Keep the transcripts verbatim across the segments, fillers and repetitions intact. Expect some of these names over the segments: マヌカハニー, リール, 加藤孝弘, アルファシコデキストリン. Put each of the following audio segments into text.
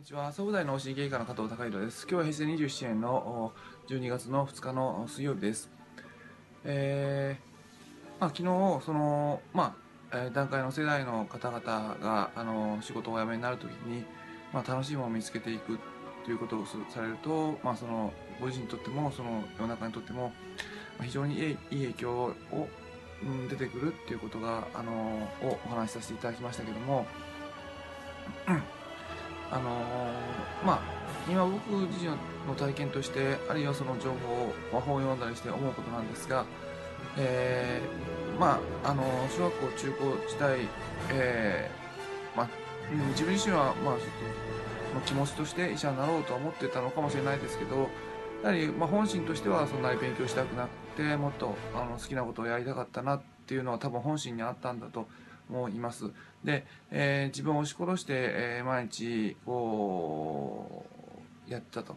こんにちは。総務大の神経科の加藤孝弘です。今日は平成にじゅうななねんのじゅうにがつのふつかの水曜日です。えーまあ、昨日その、まあ、団塊の世代の方々があの仕事をお辞めになるときに、まあ、楽しいものを見つけていくということをされると、まあ、そのご自身にとってもその世の中にとっても非常にいい影響を、うん、出てくるということがあのをお話しさせていただきましたけども。あのーまあ、今僕自身の体験としてあるいはその情報を本を読んだりして思うことなんですが、えーまあ、あの小学校中高時代、えーまあ、自分自身は、まあ、ちょっと気持ちとして医者になろうとは思ってたのかもしれないですけど、やはり、まあ、本心としてはそんなに勉強したくなくてもっとあの好きなことをやりたかったなっていうのは多分本心にあったんだともいます。で、えー、自分を押し殺して、えー、毎日こうやってたと。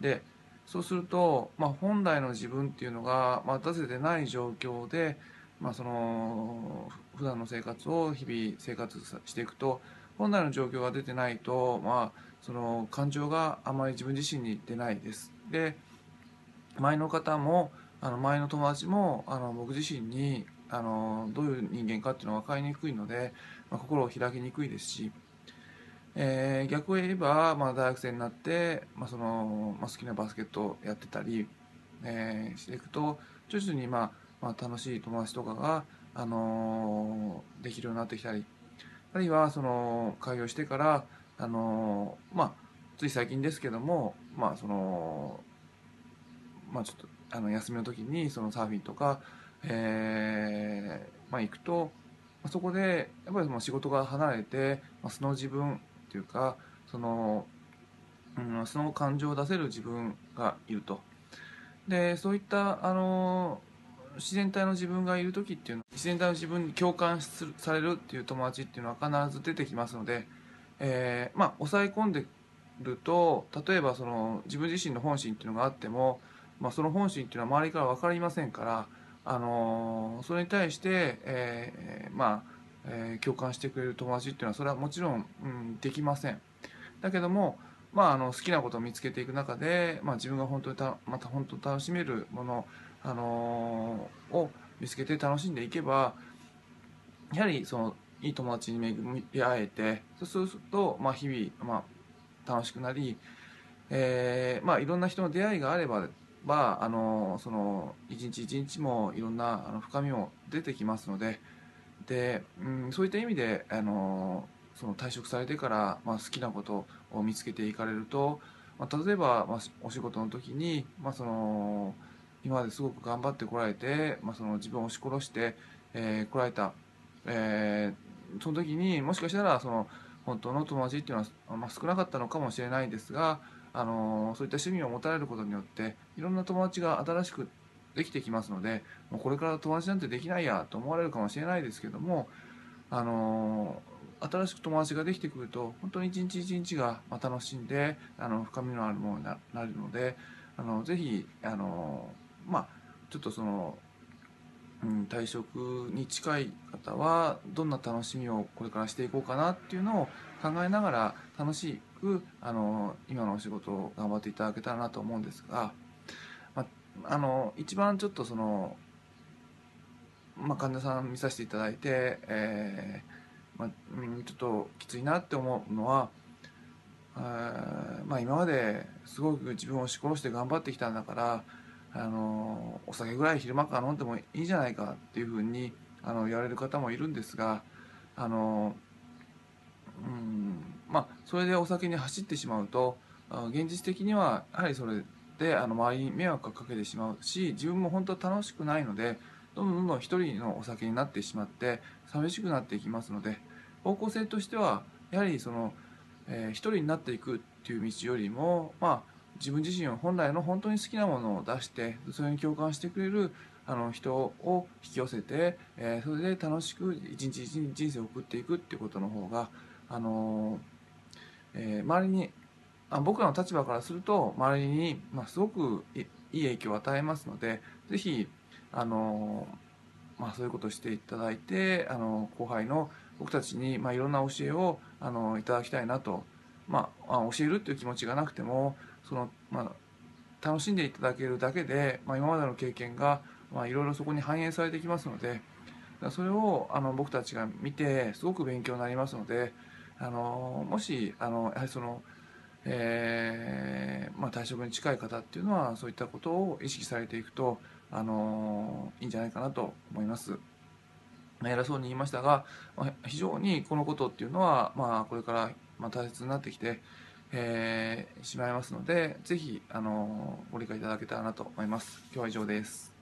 で、そうすると、まあ、本来の自分っていうのが、まあ、出せてない状況で、まあ、その普段の生活を日々生活していくと本来の状況が出てないと、まあ、その感情があまり自分自身に出ないです。で、前の方もあの前の友達もあの僕自身にあのどういう人間かっていうのは分かりにくいので、まあ、心を開きにくいですし、えー、逆を言えば、まあ、大学生になって、まあそのまあ、好きなバスケットをやってたり、えー、していくと徐々に、まあまあ、楽しい友達とかが、あのー、できるようになってきたり、あるいはその開業してから、あのーまあ、つい最近ですけども、まあそのまあ、ちょっとあの休みの時にそのサーフィンとかえーまあ、行くとそこでやっぱりその仕事が離れて、まあ、素の自分というかその、うん、素の感情を出せる自分がいると。でそういったあの自然体の自分がいる時っていうのは自然体の自分に共感するされるっていう友達っていうのは必ず出てきますので、えーまあ、抑え込んでると例えばその自分自身の本心っていうのがあっても、まあ、その本心っていうのは周りから分かりませんから。あのそれに対して、えーまあえー、共感してくれる友達っていうのはそれはもちろん、うん、できません。だけども、まあ、あの好きなことを見つけていく中で、まあ、自分が本当にたまた本当に楽しめるもの、あのー、を見つけて楽しんでいけばやはりそのいい友達に巡り会えてそうすると、まあ、日々、まあ、楽しくなり、えーまあ、いろんな人の出会いがあればはあのその一日一日もいろんなあの深みも出てきますので、で、うん、そういった意味であのその退職されてから、まあ、好きなことを見つけていかれると、まあ、例えば、まあ、お仕事の時に、まあ、その今まですごく頑張ってこられて、まあ、その自分を押し殺して、えー、こられた、えー、その時にもしかしたらその本当の友達っていうのは、まあ、少なかったのかもしれないですが、あのそういった趣味を持たれることによっていろんな友達が新しくできてきますので、もうこれから友達なんてできないやと思われるかもしれないですけども、あの新しく友達ができてくると本当に一日一日が楽しんであの深みのあるものになるので、あのぜひあの、まあ、ちょっとその、うん、退職に近い方はどんな楽しみをこれからしていこうかなっていうのを考えながら楽しいあの今のお仕事を頑張っていただけたらなと思うんですが、まあ、あの一番ちょっとその、まあ、患者さん見させていただいて、えーまあ、ちょっときついなって思うのは、あ、まあ、今まですごく自分を押し殺して頑張ってきたんだからあのお酒ぐらい昼間から飲んでもいいじゃないかっていうふうにあの言われる方もいるんですが、あのうんまあ、それでお酒に走ってしまうと現実的にはやはりそれであの周りに迷惑をかけてしまうし、自分も本当は楽しくないのでどんどんどんどん一人のお酒になってしまって寂しくなっていきますので、方向性としてはやはりその、えー、一人になっていくっていう道よりも、まあ、自分自身を本来の本当に好きなものを出してそれに共感してくれるあの人を引き寄せて、えー、それで楽しく一日一日人生を送っていくっていうことの方があのーえー、周りにあ僕らの立場からすると周りに、まあ、すごくいい影響を与えますので、ぜひ、あのーまあ、そういうことをしていただいて、あのー、後輩の僕たちに、まあ、いろんな教えを、あのー、いただきたいなとまあ、教えるっていう気持ちがなくてもその、まあ、楽しんでいただけるだけで、まあ、今までの経験がいろいろそこに反映されてきますので、それをあの僕たちが見てすごく勉強になりますので、あのもしあのやはりその、えーまあ、退職に近い方っていうのはそういったことを意識されていくとあのいいんじゃないかなと思います。偉そうに言いましたが、非常にこのことっていうのは、まあ、これから大切になってきて、えー、しまいますので、ぜひあのご理解いただけたらなと思います。今日は以上です。